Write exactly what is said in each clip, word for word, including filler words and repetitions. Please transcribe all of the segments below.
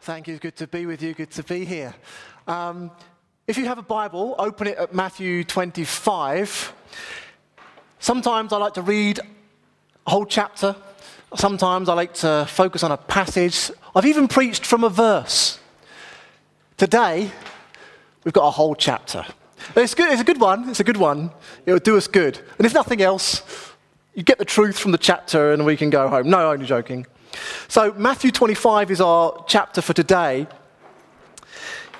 Thank you. Good to be with you. Good to be here. Um, if you have a Bible, open it at Matthew twenty-five. Sometimes I like to read a whole chapter. Sometimes I like to focus on a passage. I've even preached from a verse. Today, we've got a whole chapter. It's good. It's a good one. It's a good one. It'll do us good. And if nothing else, you get the truth from the chapter and we can go home. No, only joking. So Matthew twenty-five is our chapter for today.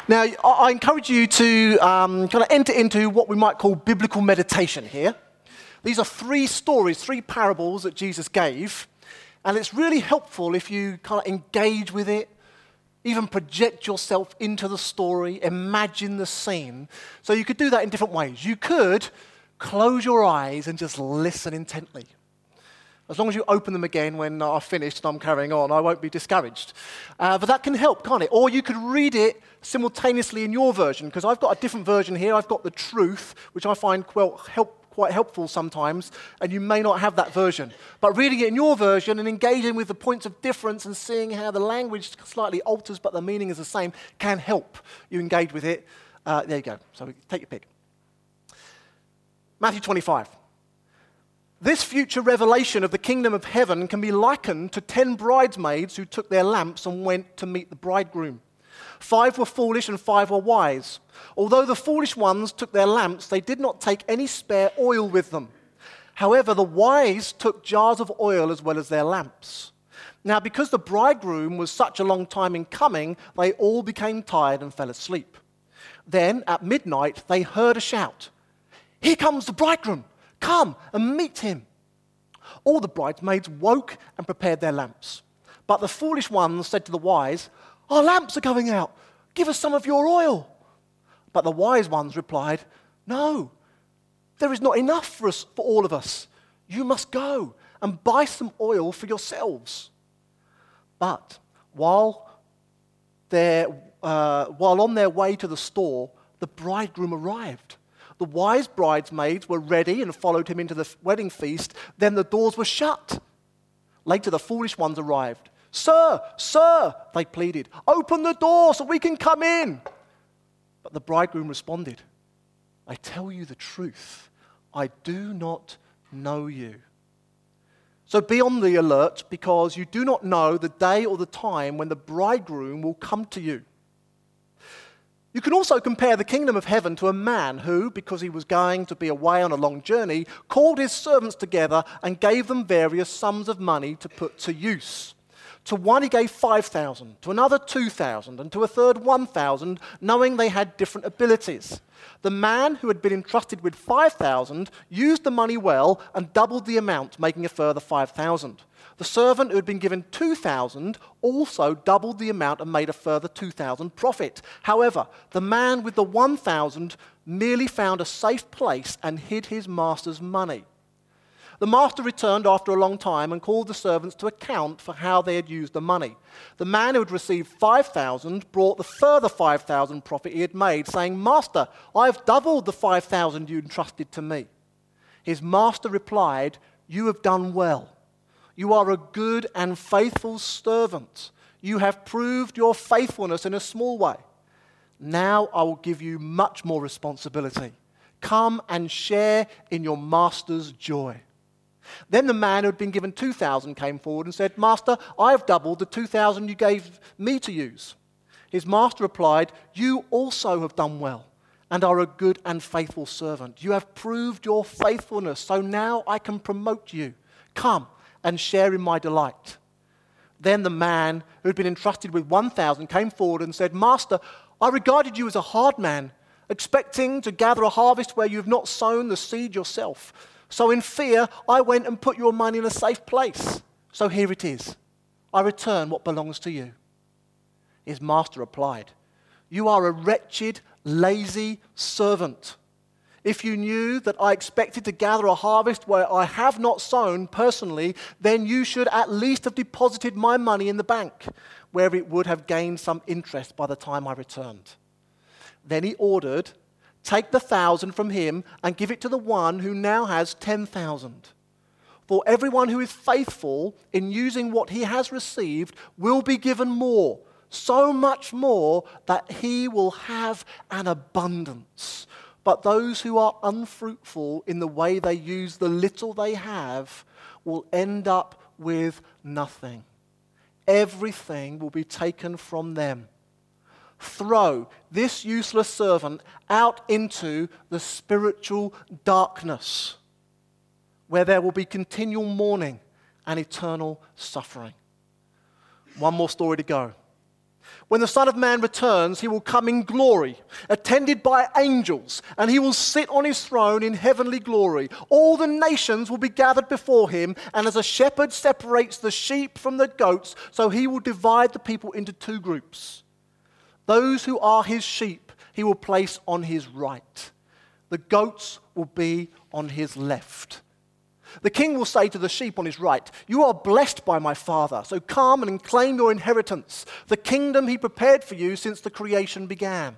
Now, I encourage you to um, kind of enter into what we might call biblical meditation here. These are three stories, three parables that Jesus gave. And it's really helpful if you kind of engage with it, even project yourself into the story, imagine the scene. So you could do that in different ways. You could close your eyes and just listen intently. As long as you open them again when I've finished and I'm carrying on, I won't be discouraged. Uh, but that can help, can't it? Or you could read it simultaneously in your version, because I've got a different version here. I've got the Truth, which I find quite, help, quite helpful sometimes, and you may not have that version. But reading it in your version and engaging with the points of difference and seeing how the language slightly alters but the meaning is the same can help you engage with it. Uh, there you go. So take your pick. Matthew twenty-five. This future revelation of the kingdom of heaven can be likened to ten bridesmaids who took their lamps and went to meet the bridegroom. Five were foolish and five were wise. Although the foolish ones took their lamps, they did not take any spare oil with them. However, the wise took jars of oil as well as their lamps. Now, because the bridegroom was such a long time in coming, they all became tired and fell asleep. Then, at midnight, they heard a shout. "Here comes the bridegroom. Come and meet him." All the bridesmaids woke and prepared their lamps. But the foolish ones said to the wise, "Our lamps are going out. Give us some of your oil." But the wise ones replied, "No, there is not enough for us, for all of us. You must go and buy some oil for yourselves." But while, uh, while on their way to the store, the bridegroom arrived. The wise bridesmaids were ready and followed him into the wedding feast. Then the doors were shut. Later, the foolish ones arrived. "Sir, sir," they pleaded, "open the door so we can come in." But the bridegroom responded, "I tell you the truth, I do not know you. So be on the alert, because you do not know the day or the time when the bridegroom will come to you." You can also compare the kingdom of heaven to a man who, because he was going to be away on a long journey, called his servants together and gave them various sums of money to put to use. To one he gave five thousand, to another two thousand, and to a third one thousand, knowing they had different abilities. The man who had been entrusted with five thousand used the money well and doubled the amount, making a further five thousand. The servant who had been given two thousand also doubled the amount and made a further two thousand profit. However, the man with the one thousand merely found a safe place and hid his master's money. The master returned after a long time and called the servants to account for how they had used the money. The man who had received five thousand brought the further five thousand profit he had made, saying, "Master, I have doubled the five thousand you entrusted to me." His master replied, "You have done well. You are a good and faithful servant. You have proved your faithfulness in a small way. Now I will give you much more responsibility. Come and share in your master's joy." Then the man who had been given two thousand came forward and said, "Master, I have doubled the two thousand you gave me to use." His master replied, "You also have done well and are a good and faithful servant. You have proved your faithfulness, so now I can promote you. Come and share in my delight." Then the man who had been entrusted with one thousand came forward and said, "Master, I regarded you as a hard man, expecting to gather a harvest where you have not sown the seed yourself. So in fear, I went and put your money in a safe place. So here it is. I return what belongs to you." His master replied, "You are a wretched, lazy servant. If you knew that I expected to gather a harvest where I have not sown personally, then you should at least have deposited my money in the bank, where it would have gained some interest by the time I returned." Then he ordered, "Take the thousand from him and give it to the one who now has ten thousand. For everyone who is faithful in using what he has received will be given more, so much more that he will have an abundance. But those who are unfruitful in the way they use the little they have will end up with nothing. Everything will be taken from them. Throw this useless servant out into the spiritual darkness, where there will be continual mourning and eternal suffering. One more story to go. When the Son of Man returns, he will come in glory, attended by angels, and he will sit on his throne in heavenly glory. All the nations will be gathered before him, and as a shepherd separates the sheep from the goats, so he will divide the people into two groups. Those who are his sheep, he will place on his right. The goats will be on his left. The king will say to the sheep on his right, "You are blessed by my Father, so come and claim your inheritance, the kingdom he prepared for you since the creation began.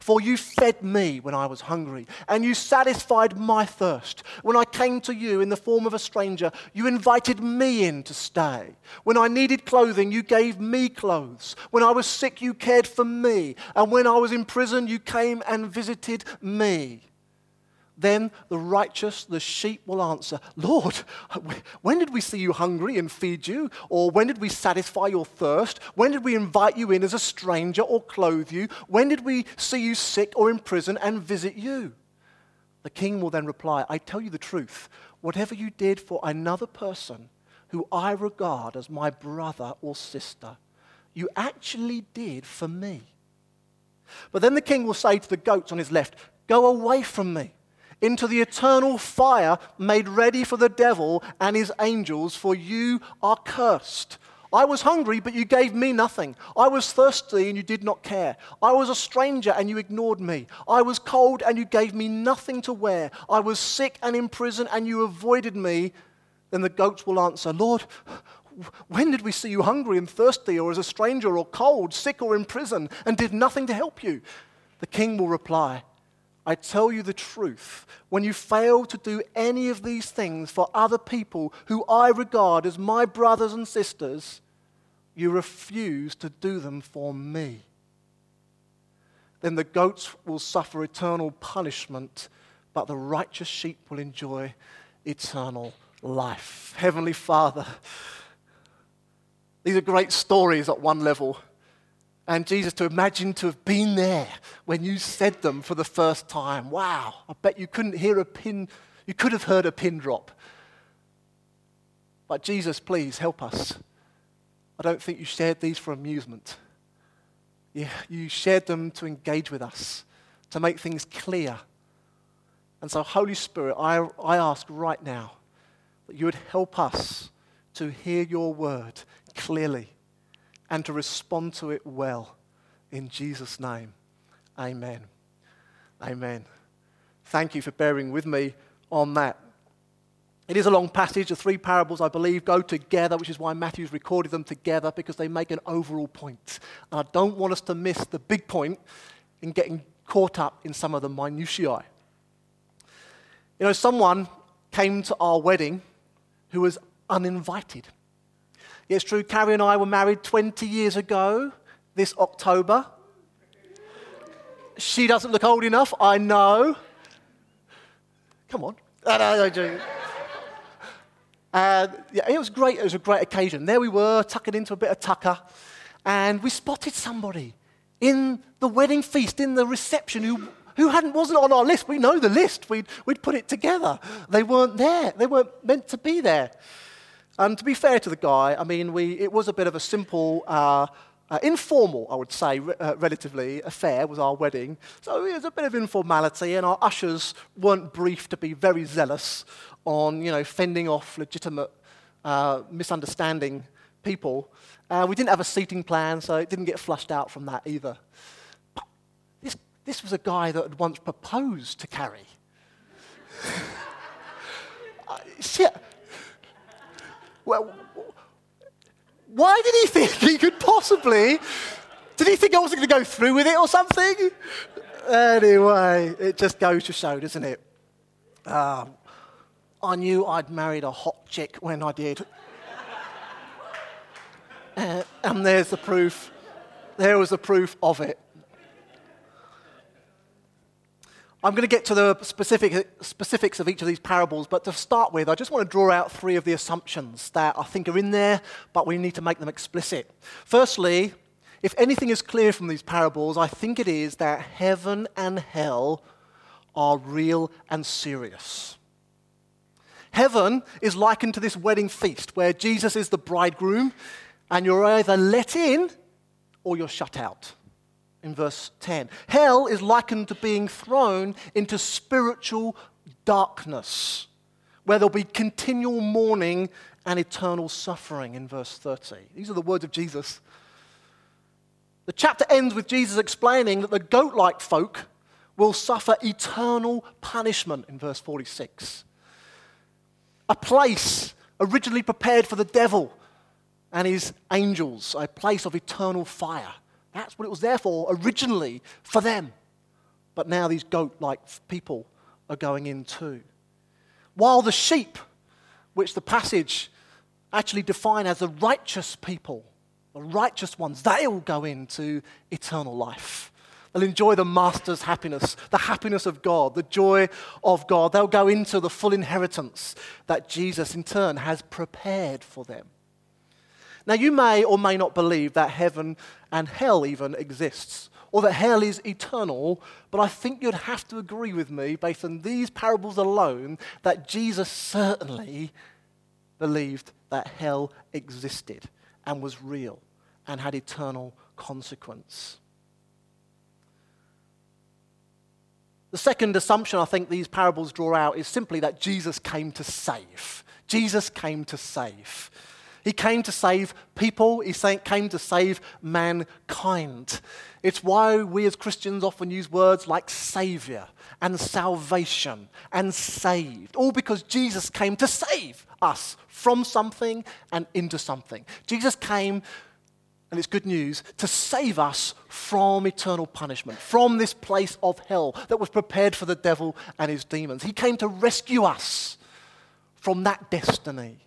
For you fed me when I was hungry, and you satisfied my thirst. When I came to you in the form of a stranger, you invited me in to stay. When I needed clothing, you gave me clothes. When I was sick, you cared for me. And when I was in prison, you came and visited me." Then the righteous, the sheep, will answer, "Lord, when did we see you hungry and feed you? Or when did we satisfy your thirst? When did we invite you in as a stranger or clothe you? When did we see you sick or in prison and visit you?" The king will then reply, "I tell you the truth, whatever you did for another person who I regard as my brother or sister, you actually did for me." But then the king will say to the goats on his left, "Go away from me, into the eternal fire made ready for the devil and his angels, for you are cursed. I was hungry, but you gave me nothing. I was thirsty, and you did not care. I was a stranger, and you ignored me. I was cold, and you gave me nothing to wear. I was sick and in prison, and you avoided me." Then the goats will answer, "Lord, when did we see you hungry and thirsty, or as a stranger, or cold, sick, or in prison, and did nothing to help you?" The king will reply, "I tell you the truth, when you fail to do any of these things for other people who I regard as my brothers and sisters, you refuse to do them for me." Then the goats will suffer eternal punishment, but the righteous sheep will enjoy eternal life. Heavenly Father, these are great stories at one level. And Jesus, to imagine to have been there when you said them for the first time. Wow, I bet you couldn't hear a pin, you could have heard a pin drop. But Jesus, please help us. I don't think you shared these for amusement. You, you shared them to engage with us, to make things clear. And so, Holy Spirit, I, I ask right now that you would help us to hear your word clearly, and to respond to it well. In Jesus' name, amen. Amen. Thank you for bearing with me on that. It is a long passage. The three parables, I believe, go together, which is why Matthew's recorded them together, because they make an overall point. And I don't want us to miss the big point in getting caught up in some of the minutiae. You know, someone came to our wedding who was uninvited. It's true, Carrie and I were married twenty years ago this October. She doesn't look old enough, I know. Come on. Uh, yeah, it was great. It was a great occasion. There we were, tucking into a bit of tucker, and we spotted somebody in the wedding feast, in the reception, who, who hadn't wasn't on our list. We know the list. We'd, we'd put it together. They weren't there. They weren't meant to be there. And to be fair to the guy, I mean, we it was a bit of a simple, uh, uh, informal, I would say, re- uh, relatively affair was our wedding. So it was a bit of informality, and our ushers weren't briefed to be very zealous on, you know, fending off legitimate, uh, misunderstanding people. Uh, we didn't have a seating plan, so it didn't get flushed out from that either. But this this was a guy that had once proposed to Carrie. uh, shit. Well, why did he think he could possibly? Did he think I wasn't going to go through with it or something? Anyway, it just goes to show, doesn't it? Um, I knew I'd married a hot chick when I did. uh, and there's the proof. There was the proof of it. I'm going to get to the specific, specifics of each of these parables, but to start with, I just want to draw out three of the assumptions that I think are in there, but we need to make them explicit. Firstly, if anything is clear from these parables, I think it is that heaven and hell are real and serious. Heaven is likened to this wedding feast where Jesus is the bridegroom, and you're either let in or you're shut out. In verse ten, hell is likened to being thrown into spiritual darkness, where there'll be continual mourning and eternal suffering, in verse thirty. These are the words of Jesus. The chapter ends with Jesus explaining that the goat-like folk will suffer eternal punishment, in verse forty-six. A place originally prepared for the devil and his angels, a place of eternal fire. That's what it was there for, originally, for them. But now these goat-like people are going in too. While the sheep, which the passage actually defines as the righteous people, the righteous ones, they will go into eternal life. They'll enjoy the master's happiness, the happiness of God, the joy of God. They'll go into the full inheritance that Jesus, in turn, has prepared for them. Now, you may or may not believe that heaven and hell even exists, or that hell is eternal, but I think you'd have to agree with me, based on these parables alone, that Jesus certainly believed that hell existed and was real and had eternal consequence. The second assumption I think these parables draw out is simply that Jesus came to save. Jesus came to save. He came to save people. He came to save mankind. It's why we as Christians often use words like saviour and salvation and saved, all because Jesus came to save us from something and into something. Jesus came, and it's good news, to save us from eternal punishment, from this place of hell that was prepared for the devil and his demons. He came to rescue us from that destiny.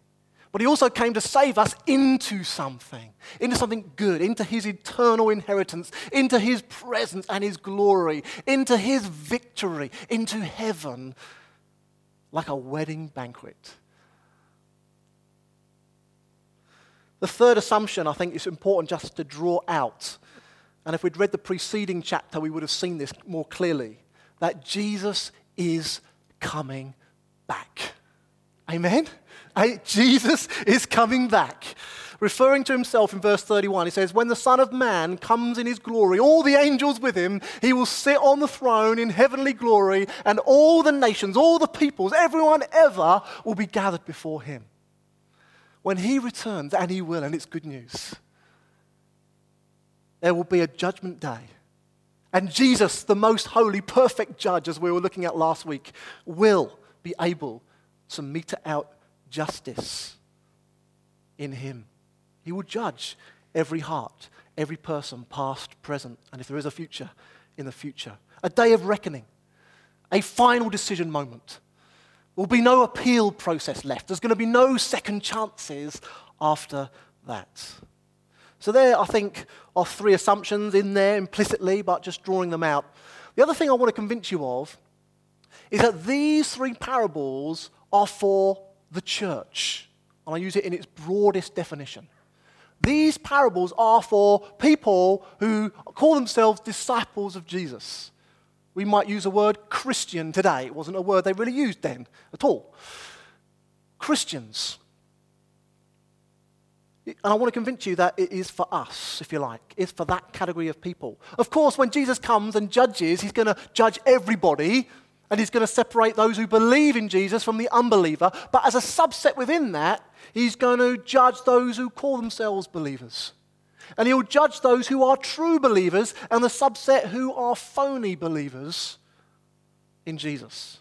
But he also came to save us into something, into something good, into his eternal inheritance, into his presence and his glory, into his victory, into heaven, like a wedding banquet. The third assumption I think is important just to draw out, and if we'd read the preceding chapter, we would have seen this more clearly, that Jesus is coming back. Amen? Jesus is coming back. Referring to himself in verse thirty-one, he says, "When the Son of Man comes in his glory, all the angels with him, he will sit on the throne in heavenly glory, and all the nations, all the peoples, everyone ever will be gathered before him." When he returns, and he will, and it's good news, there will be a judgment day. And Jesus, the most holy, perfect judge, as we were looking at last week, will be able to meter out justice in him. He will judge every heart, every person, past, present, and if there is a future, in the future. A day of reckoning, a final decision moment. There will be no appeal process left. There's going to be no second chances after that. So there, I think, are three assumptions in there implicitly, but just drawing them out. The other thing I want to convince you of is that these three parables are for the church, and I use it in its broadest definition. These parables are for people who call themselves disciples of Jesus. We might use the word Christian today. It wasn't a word they really used then at all. Christians. And I want to convince you that it is for us, if you like. It's for that category of people. Of course, when Jesus comes and judges, he's going to judge everybody, and he's going to separate those who believe in Jesus from the unbeliever. But as a subset within that, he's going to judge those who call themselves believers. And he'll judge those who are true believers and the subset who are phony believers in Jesus.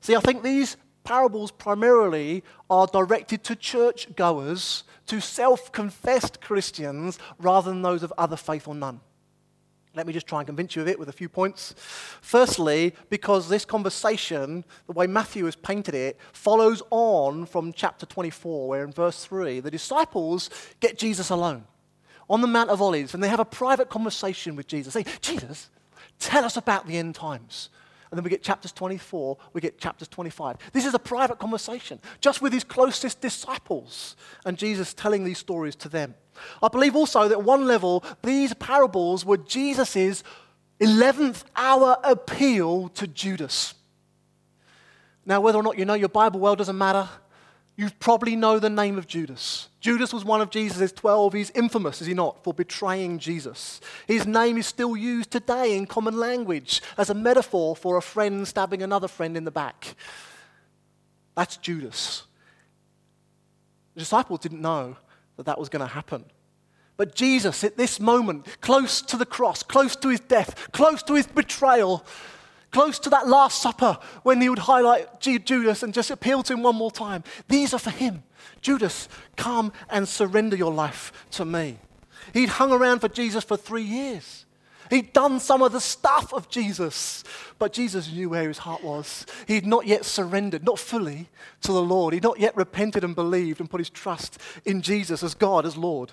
See, I think these parables primarily are directed to churchgoers, to self-confessed Christians, rather than those of other faith or none. Let me just try and convince you of it with a few points. Firstly, because this conversation, the way Matthew has painted it, follows on from chapter twenty-four, where in verse three, the disciples get Jesus alone on the Mount of Olives, and they have a private conversation with Jesus. They say, Jesus, tell us about the end times. And then we get chapters twenty-four, we get chapters twenty-five. This is a private conversation, just with his closest disciples, and Jesus telling these stories to them. I believe also that at one level, these parables were Jesus' eleventh hour appeal to Judas. Now, whether or not you know your Bible well doesn't matter. You probably know the name of Judas. Judas was one of Jesus' twelve. He's infamous, is he not, for betraying Jesus. His name is still used today in common language as a metaphor for a friend stabbing another friend in the back. That's Judas. The disciples didn't know that that was going to happen. But Jesus, at this moment, close to the cross, close to his death, close to his betrayal, close to that Last Supper when he would highlight Judas and just appeal to him one more time. These are for him. Judas, come and surrender your life to me. He'd hung around for Jesus for three years. He'd done some of the stuff of Jesus, but Jesus knew where his heart was. He'd not yet surrendered, not fully, to the Lord. He'd not yet repented and believed and put his trust in Jesus as God, as Lord.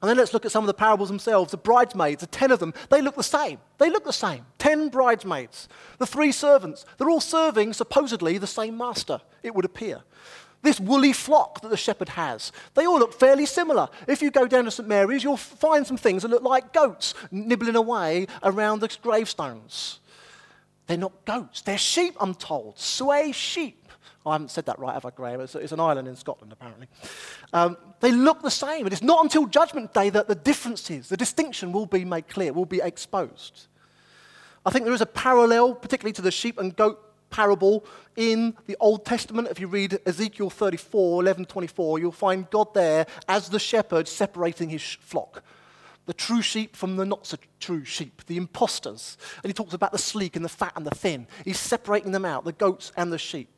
And then let's look at some of the parables themselves. The bridesmaids, the ten of them, they look the same. They look the same. Ten bridesmaids. The three servants, they're all serving, supposedly, the same master, it would appear. This woolly flock that the shepherd has, they all look fairly similar. If you go down to Saint Mary's, you'll find some things that look like goats nibbling away around the gravestones. They're not goats. They're sheep, I'm told. Sway sheep. I haven't said that right, have I, Graham? It's, it's an island in Scotland, apparently. Um, they look the same, and it's not until Judgment Day that the differences, the distinction will be made clear, will be exposed. I think there is a parallel, particularly to the sheep and goat parable in the Old Testament. If you read Ezekiel thirty-four, eleven, twenty-four, you'll find God there as the shepherd separating his flock. The true sheep from the not-so-true sheep, the imposters. And he talks about the sleek and the fat and the thin. He's separating them out, the goats and the sheep.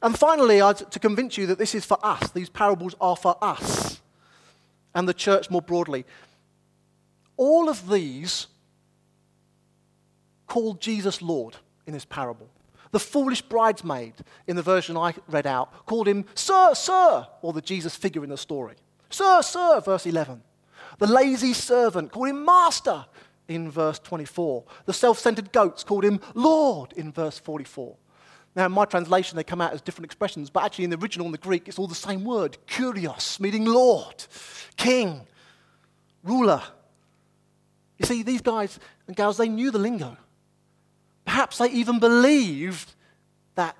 And finally, to convince you that this is for us, these parables are for us and the church more broadly. All of these call Jesus Lord in this parable. The foolish bridesmaid in the version I read out called him Sir, Sir, or the Jesus figure in the story. Sir, Sir, verse eleven. The lazy servant called him Master in verse twenty-four. The self-centered goats called him Lord in verse forty-four. Now, in my translation, they come out as different expressions, but actually in the original, in the Greek, it's all the same word, kurios, meaning Lord, King, ruler. You see, these guys and gals, they knew the lingo. Perhaps they even believed that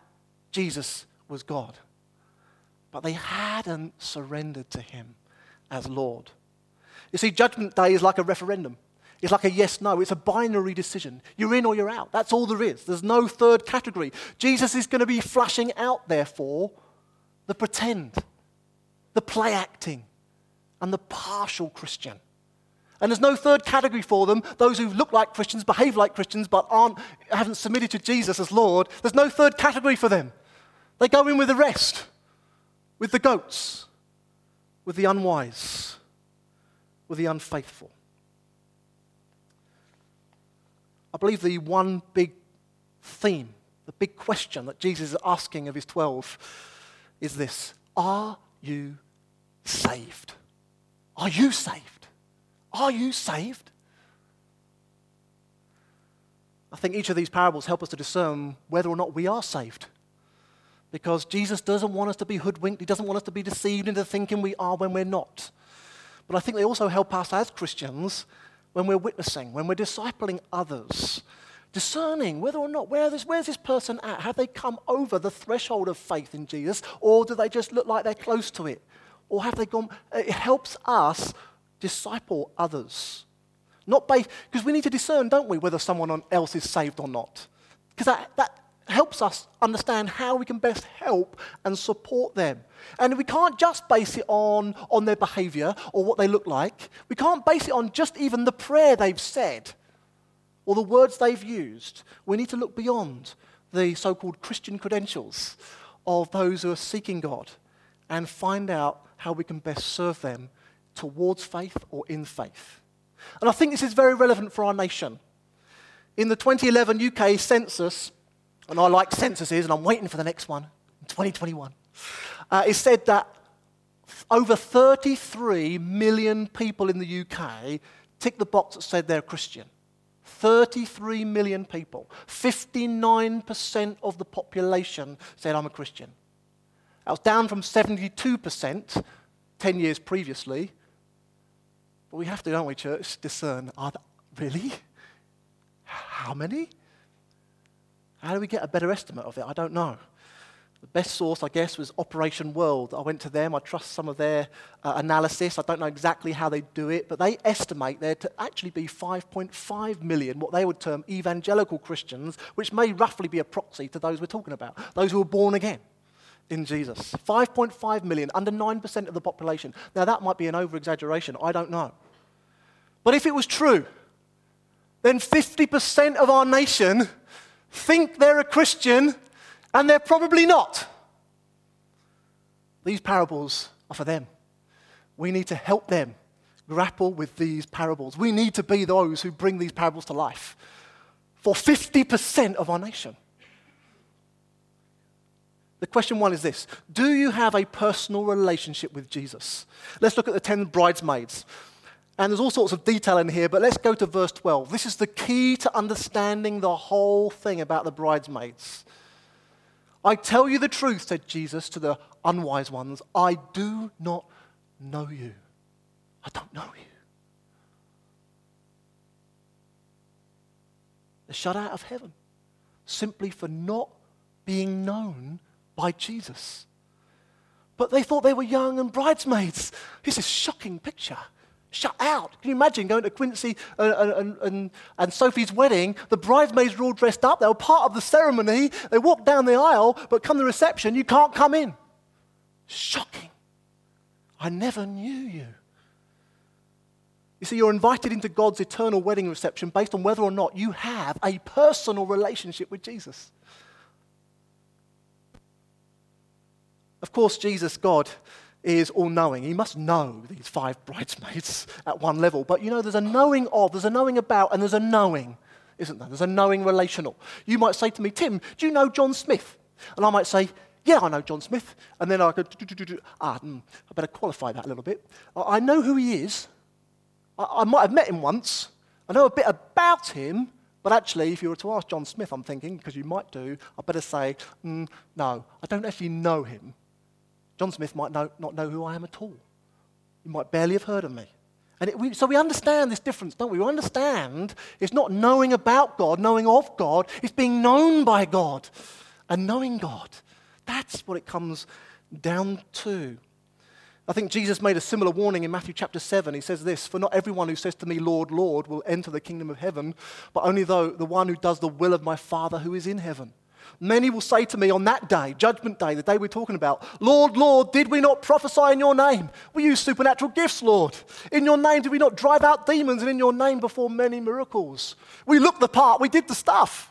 Jesus was God, but they hadn't surrendered to him as Lord. You see, Judgment Day is like a referendum. It's like a yes, no. It's a binary decision. You're in or you're out. That's all there is. There's no third category. Jesus is going to be flashing out, therefore, the pretend, the play acting, and the partial Christian. And there's no third category for them, those who look like Christians, behave like Christians, but aren't, haven't submitted to Jesus as Lord. There's no third category for them. They go in with the rest, with the goats, with the unwise, with the unfaithful. I believe the one big theme, the big question that Jesus is asking of his twelve is this: are you saved? Are you saved? Are you saved? I think each of these parables help us to discern whether or not we are saved, because Jesus doesn't want us to be hoodwinked. He doesn't want us to be deceived into thinking we are when we're not. But I think they also help us as Christians when we're witnessing, when we're discipling others, discerning whether or not, where this, where's this person at? Have they come over the threshold of faith in Jesus, or do they just look like they're close to it? Or have they gone? It helps us disciple others. Not based, because we need to discern, don't we, whether someone else is saved or not. Because that, that helps us understand how we can best help and support them. And we can't just base it on, on their behavior or what they look like. We can't base it on just even the prayer they've said or the words they've used. We need to look beyond the so-called Christian credentials of those who are seeking God and find out how we can best serve them towards faith or in faith. And I think this is very relevant for our nation. In the twenty eleven U K census, and I like censuses, and I'm waiting for the next one, twenty twenty-one, uh, it said that over thirty-three million people in the U K ticked the box that said they're Christian. thirty-three million people. fifty-nine percent of the population said, I'm a Christian. That was down from seventy-two percent ten years previously. But we have to, don't we, church, discern, are there, really? How many? How do we get a better estimate of it? I don't know. The best source, I guess, was Operation World. I went to them. I trust some of their uh, analysis. I don't know exactly how they do it, but they estimate there to actually be five point five million, what they would term evangelical Christians, which may roughly be a proxy to those we're talking about, those who were born again in Jesus. five point five million, under nine percent of the population. Now, that might be an over-exaggeration. I don't know. But if it was true, then fifty percent of our nation think they're a Christian, and they're probably not. These parables are for them. We need to help them grapple with these parables. We need to be those who bring these parables to life for fifty percent of our nation. The question one is this: do you have a personal relationship with Jesus? Let's look at the ten bridesmaids. And there's all sorts of detail in here, but let's go to verse twelve. This is the key to understanding the whole thing about the bridesmaids. I tell you the truth, said Jesus to the unwise ones, I do not know you. I don't know you. They're shut out of heaven simply for not being known by Jesus. But they thought they were young and bridesmaids. This is a shocking picture. Shut out. Can you imagine going to Quincy and, and, and, and Sophie's wedding? The bridesmaids were all dressed up. They were part of the ceremony. They walked down the aisle, but come the reception, you can't come in. Shocking. I never knew you. You see, you're invited into God's eternal wedding reception based on whether or not you have a personal relationship with Jesus. Of course, Jesus, God, is all-knowing. He must know these five bridesmaids at one level. But you know, there's a knowing of, there's a knowing about, and there's a knowing, isn't there? There's a knowing relational. You might say to me, Tim, do you know John Smith? And I might say, yeah, I know John Smith. And then I go, ah, mm, I better qualify that a little bit. I know who he is. I, I might have met him once. I know a bit about him. But actually, if you were to ask John Smith, I'm thinking, because you might do, I better say, mm, no, I don't actually know him. John Smith might know, not know who I am at all. You might barely have heard of me. And it, we, so we understand this difference, don't we? We understand it's not knowing about God, knowing of God. It's being known by God and knowing God. That's what it comes down to. I think Jesus made a similar warning in Matthew chapter seven. He says this, for not everyone who says to me, Lord, Lord, will enter the kingdom of heaven, but only though the one who does the will of my Father who is in heaven. Many will say to me on that day, Judgment Day, the day we're talking about, Lord, Lord, did we not prophesy in your name? We used supernatural gifts, Lord. In your name, did we not drive out demons? And in your name perform many miracles? We looked the part, we did the stuff.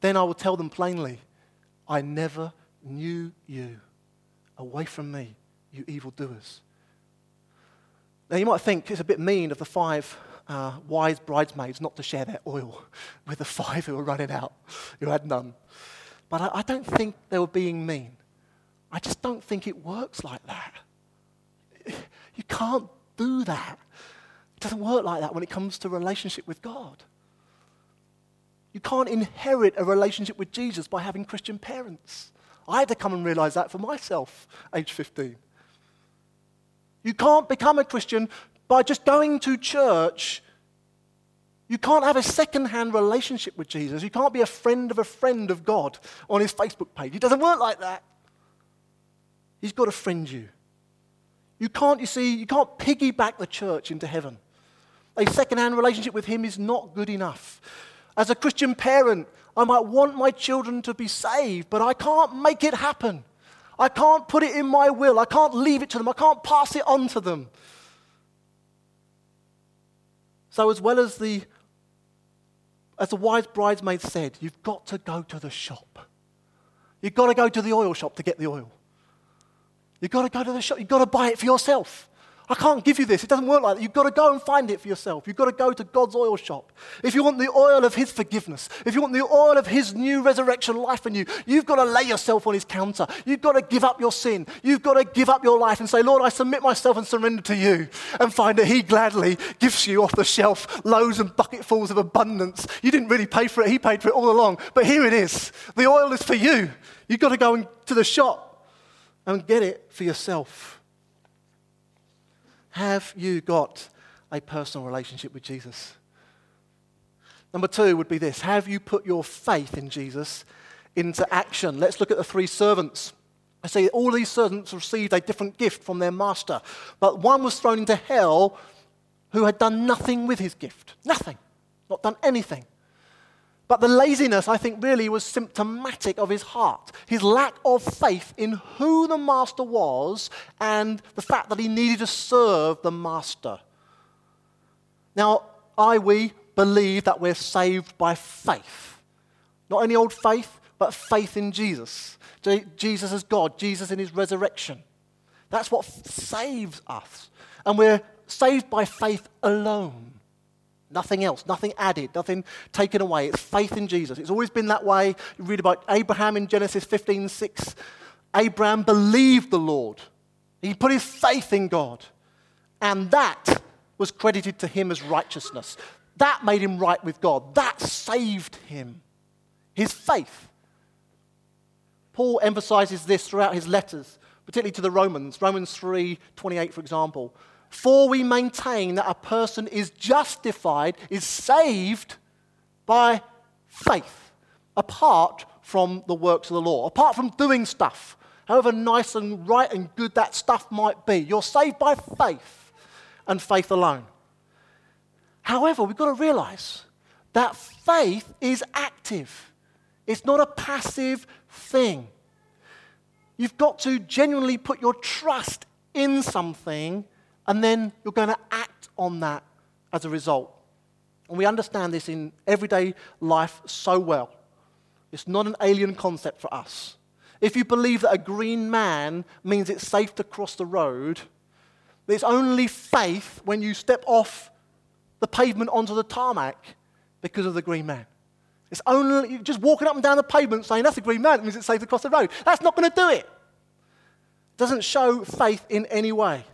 Then I will tell them plainly, I never knew you. Away from me, you evildoers. Now you might think it's a bit mean of the five Uh, wise bridesmaids not to share their oil with the five who were running out, who had none. But I, I don't think they were being mean. I just don't think it works like that. You can't do that. It doesn't work like that when it comes to relationship with God. You can't inherit a relationship with Jesus by having Christian parents. I had to come and realize that for myself, age fifteen. You can't become a Christian by just going to church. You can't have a second-hand relationship with Jesus. You can't be a friend of a friend of God on his Facebook page. It doesn't work like that. He's got to friend you. You can't, you see, you can't piggyback the church into heaven. A second-hand relationship with him is not good enough. As a Christian parent, I might want my children to be saved, but I can't make it happen. I can't put it in my will. I can't leave it to them. I can't pass it on to them. So as well as the, as the wise bridesmaid said, you've got to go to the shop. You've got to go to the oil shop to get the oil. You've got to go to the shop. You've got to buy it for yourself. I can't give you this. It doesn't work like that. You've got to go and find it for yourself. You've got to go to God's oil shop. If you want the oil of his forgiveness, if you want the oil of his new resurrection life in you, you've got to lay yourself on his counter. You've got to give up your sin. You've got to give up your life and say, Lord, I submit myself and surrender to you, and find that he gladly gives you off the shelf loads and bucketfuls of abundance. You didn't really pay for it. He paid for it all along. But here it is. The oil is for you. You've got to go to the shop and get it for yourself. Have you got a personal relationship with Jesus? Number two would be this. Have you put your faith in Jesus into action? Let's look at the three servants. I say all these servants received a different gift from their master, but one was thrown into hell who had done nothing with his gift. Nothing. Not done anything. But the laziness, I think, really was symptomatic of his heart, his lack of faith in who the master was and the fact that he needed to serve the master. Now, I, we believe that we're saved by faith. Not any old faith, but faith in Jesus. Jesus as God, Jesus in his resurrection. That's what saves us. And we're saved by faith alone. Nothing else, nothing added, nothing taken away. It's faith in Jesus. It's always been that way. You read about Abraham in Genesis fifteen six. Abraham believed the Lord. He put his faith in God. And that was credited to him as righteousness. That made him right with God. That saved him. His faith. Paul emphasizes this throughout his letters, particularly to the Romans. Romans three twenty-eight, for example. For we maintain that a person is justified, is saved by faith, apart from the works of the law, apart from doing stuff, however nice and right and good that stuff might be. You're saved by faith and faith alone. However, we've got to realize that faith is active. It's not a passive thing. You've got to genuinely put your trust in something, and then you're going to act on that as a result. And we understand this in everyday life so well. It's not an alien concept for us. If you believe that a green man means it's safe to cross the road, there's only faith when you step off the pavement onto the tarmac because of the green man. It's only just walking up and down the pavement saying, that's a green man, it means it's safe to cross the road. That's not going to do it. It doesn't show faith in any way.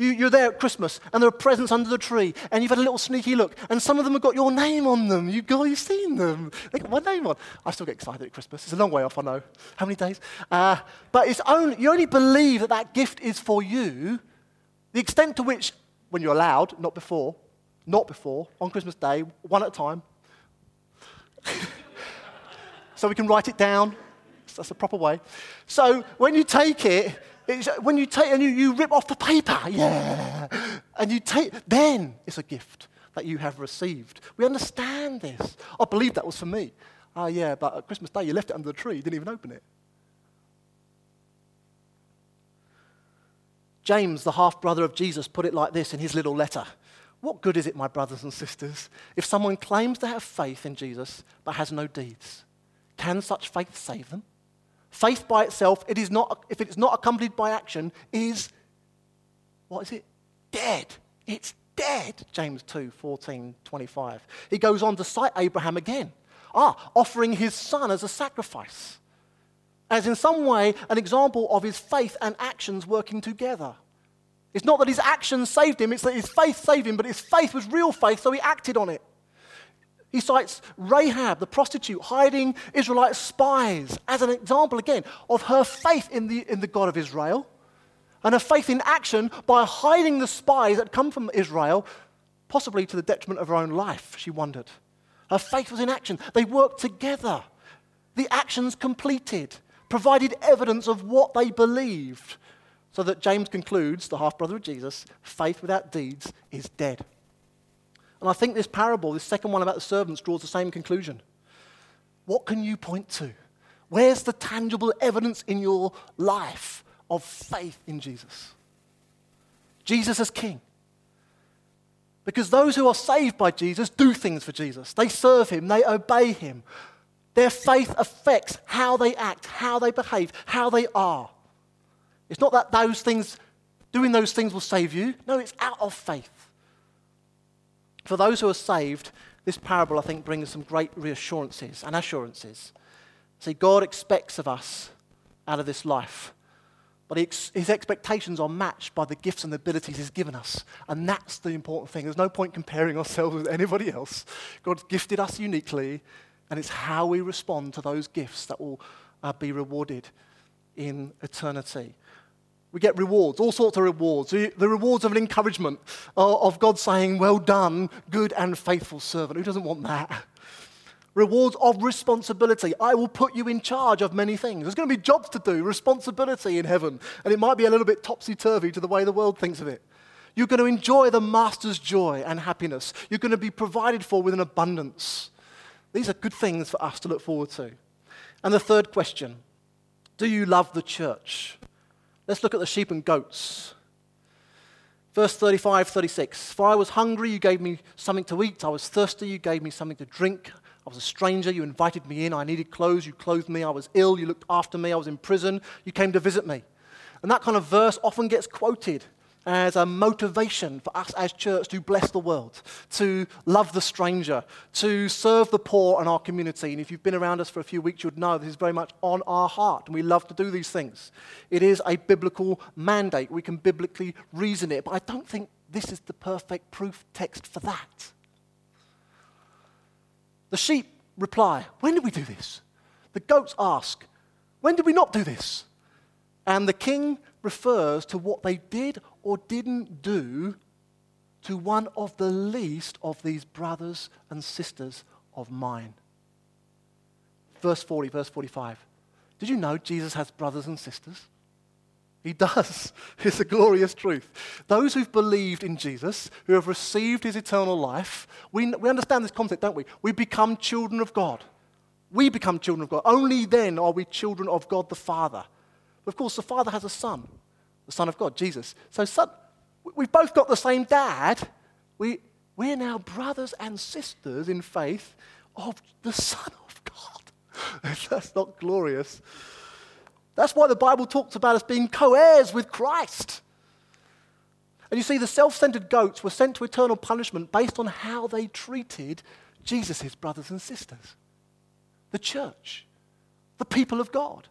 You, you're there at Christmas, and there are presents under the tree, and you've had a little sneaky look, and some of them have got your name on them. You go, you've seen them. They got my name on. I still get excited at Christmas. It's a long way off, I know. How many days? Uh, but it's only you only believe that that gift is for you, the extent to which, when you're allowed, not before, not before, on Christmas Day, one at a time, so we can write it down. That's the proper way. So when you take it, It's when you take and you, you rip off the paper, yeah, and you take, then it's a gift that you have received. We understand this. I believe that was for me. Ah, uh, yeah, but at Christmas Day you left it under the tree, you didn't even open it. James, the half-brother of Jesus, put it like this in his little letter. What good is it, my brothers and sisters, if someone claims to have faith in Jesus but has no deeds? Can such faith save them? Faith by itself, it is not, if it's not accompanied by action, is, what is it? Dead. It's dead, James two fourteen, twenty-five. He goes on to cite Abraham again. Ah, offering his son as a sacrifice. As in some way, an example of his faith and actions working together. It's not that his actions saved him, it's that his faith saved him, but his faith was real faith, so he acted on it. He cites Rahab, the prostitute, hiding Israelite spies as an example, again, of her faith in the, in the God of Israel and her faith in action by hiding the spies that come from Israel, possibly to the detriment of her own life, she wondered. Her faith was in action. They worked together. The actions completed, provided evidence of what they believed, so that James concludes, the half-brother of Jesus, faith without deeds is dead. And I think this parable, this second one about the servants, draws the same conclusion. What can you point to? Where's the tangible evidence in your life of faith in Jesus? Jesus as King. Because those who are saved by Jesus do things for Jesus. They serve him. They obey him. Their faith affects how they act, how they behave, how they are. It's not that those things doing those things will save you. No, it's out of faith. For those who are saved, this parable, I think, brings some great reassurances and assurances. See, God expects of us out of this life, but his expectations are matched by the gifts and abilities he's given us. And that's the important thing. There's no point comparing ourselves with anybody else. God's gifted us uniquely, and it's how we respond to those gifts that will uh, be rewarded in eternity. We get rewards, all sorts of rewards. The rewards of an encouragement, of God saying, well done, good and faithful servant. Who doesn't want that? Rewards of responsibility. I will put you in charge of many things. There's going to be jobs to do, responsibility in heaven. And it might be a little bit topsy-turvy to the way the world thinks of it. You're going to enjoy the master's joy and happiness. You're going to be provided for with an abundance. These are good things for us to look forward to. And the third question, do you love the church? Let's look at the sheep and goats. Verse thirty-five, thirty-six. For I was hungry, you gave me something to eat. I was thirsty, you gave me something to drink. I was a stranger, you invited me in. I needed clothes, you clothed me. I was ill, you looked after me. I was in prison, you came to visit me. And that kind of verse often gets quoted as a motivation for us as church to bless the world, to love the stranger, to serve the poor in our community. And if you've been around us for a few weeks, you'd know this is very much on our heart, and we love to do these things. It is a biblical mandate. We can biblically reason it, but I don't think this is the perfect proof text for that. The sheep reply, when did we do this? The goats ask, when did we not do this? And the king refers to what they did or didn't do to one of the least of these brothers and sisters of mine. Verse forty, verse forty-five. Did you know Jesus has brothers and sisters? He does. It's a glorious truth. Those who've believed in Jesus, who have received his eternal life, we, we understand this concept, don't we? We become children of God. We become children of God. Only then are we children of God the Father. Of course, the Father has a son, the Son of God, Jesus. So son, we've both got the same dad. We, we're now brothers and sisters in faith of the Son of God. That's not glorious. That's why the Bible talks about us being co-heirs with Christ. And you see, the self-centered goats were sent to eternal punishment based on how they treated Jesus' brothers and sisters, the church, the people of God,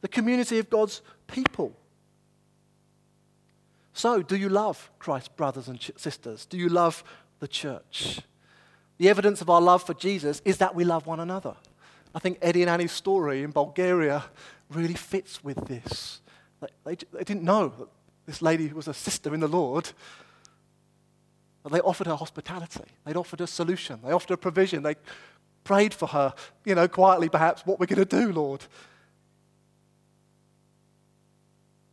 the community of God's people. So, do you love Christ's brothers and sisters? Do you love the church? The evidence of our love for Jesus is that we love one another. I think Eddie and Annie's story in Bulgaria really fits with this. They, they, they didn't know that this lady was a sister in the Lord, but they offered her hospitality. They'd offered her solution. They offered her provision. They prayed for her, you know, quietly perhaps, what we're going to do, Lord.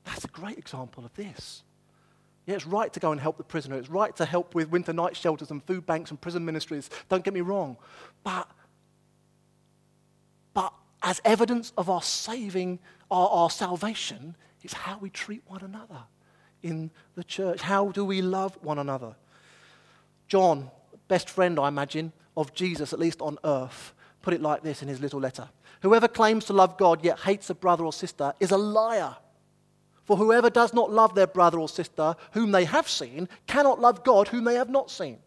That's a great example of this. Yeah, it's right to go and help the prisoner. It's right to help with winter night shelters and food banks and prison ministries. Don't get me wrong. But, but as evidence of our saving, our, our salvation, it's how we treat one another in the church. How do we love one another? John, best friend, I imagine, of Jesus, at least on earth, put it like this in his little letter. Whoever claims to love God yet hates a brother or sister is a liar. For whoever does not love their brother or sister whom they have seen cannot love God whom they have not seen.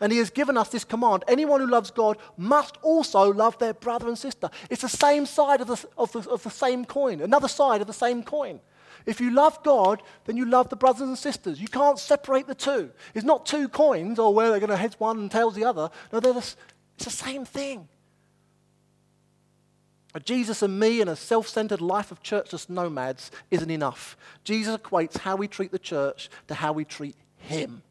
And he has given us this command. Anyone who loves God must also love their brother and sister. It's the same side of the, of the, of the same coin, another side of the same coin. If you love God, then you love the brothers and sisters. You can't separate the two. It's not two coins or where they're going to heads one and tails the other. No, they're the, it's the same thing. Jesus and me in a self-centered life of churchless nomads isn't enough. Jesus equates how we treat the church to how we treat him.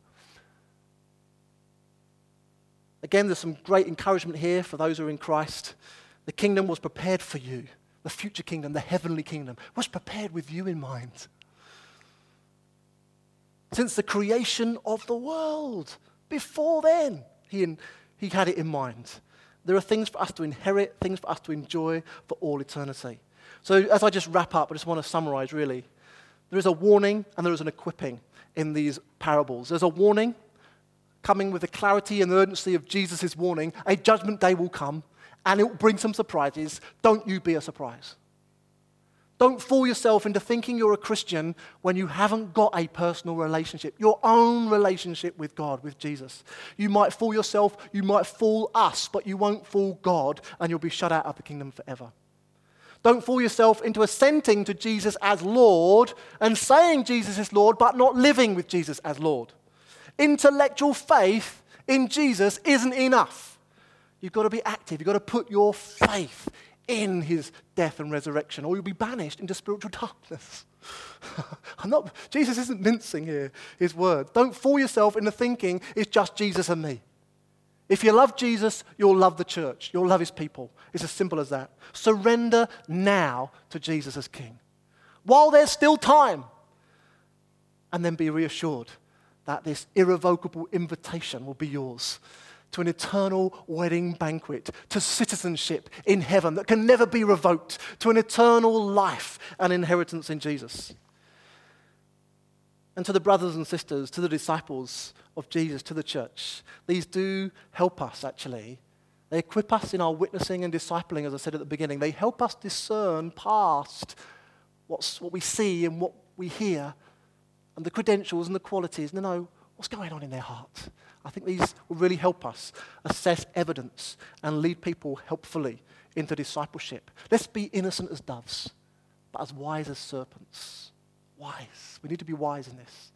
Again, there's some great encouragement here for those who are in Christ. The kingdom was prepared for you. The future kingdom, the heavenly kingdom, was prepared with you in mind. Since the creation of the world, before then, he, in, he had it in mind. There are things for us to inherit, things for us to enjoy for all eternity. So as I just wrap up, I just want to summarize really. There is a warning and there is an equipping in these parables. There's a warning coming with the clarity and the urgency of Jesus' warning. A judgment day will come and it will bring some surprises. Don't you be a surprise. Don't fool yourself into thinking you're a Christian when you haven't got a personal relationship, your own relationship with God, with Jesus. You might fool yourself, you might fool us, but you won't fool God, and you'll be shut out of the kingdom forever. Don't fool yourself into assenting to Jesus as Lord and saying Jesus is Lord, but not living with Jesus as Lord. Intellectual faith in Jesus isn't enough. You've got to be active. You've got to put your faith in his death and resurrection, or you'll be banished into spiritual darkness. I'm not. Jesus isn't mincing here, his words. Don't fool yourself into thinking it's just Jesus and me. If you love Jesus, you'll love the church. You'll love his people. It's as simple as that. Surrender now to Jesus as King, while there's still time. And then be reassured that this irrevocable invitation will be yours to an eternal wedding banquet, to citizenship in heaven that can never be revoked, to an eternal life and inheritance in Jesus. And to the brothers and sisters, to the disciples of Jesus, to the church, these do help us actually. They equip us in our witnessing and discipling, as I said at the beginning. They help us discern past what's, what we see and what we hear and the credentials and the qualities. No, no, what's going on in their heart? I think these will really help us assess evidence and lead people helpfully into discipleship. Let's be innocent as doves, but as wise as serpents. Wise. We need to be wise in this.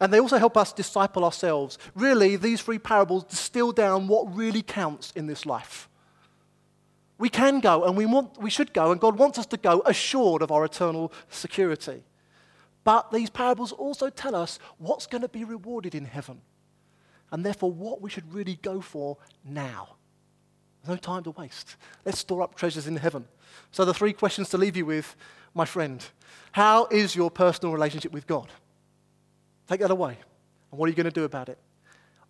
And they also help us disciple ourselves. Really, these three parables distill down what really counts in this life. We can go, and we want, we should go, and God wants us to go assured of our eternal security. But these parables also tell us what's going to be rewarded in heaven, and therefore what we should really go for now. There's no time to waste. Let's store up treasures in heaven. So the three questions to leave you with, my friend: how is your personal relationship with God? Take that away. And what are you going to do about it?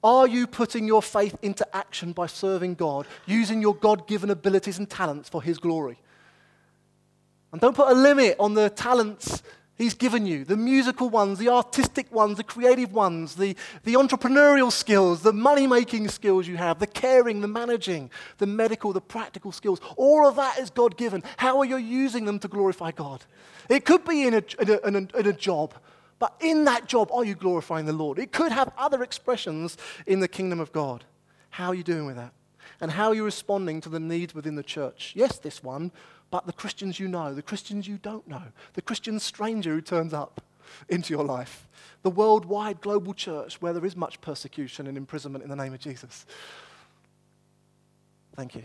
Are you putting your faith into action by serving God, using your God-given abilities and talents for his glory? And don't put a limit on the talents he's given you, the musical ones, the artistic ones, the creative ones, the, the entrepreneurial skills, the money-making skills you have, the caring, the managing, the medical, the practical skills. All of that is God-given. How are you using them to glorify God? It could be in a, in a, in a, in a job. But in that job, are you glorifying the Lord? It could have other expressions in the kingdom of God. How are you doing with that? And how are you responding to the needs within the church? Yes, this one, but the Christians you know, the Christians you don't know, the Christian stranger who turns up into your life, the worldwide global church where there is much persecution and imprisonment in the name of Jesus. Thank you.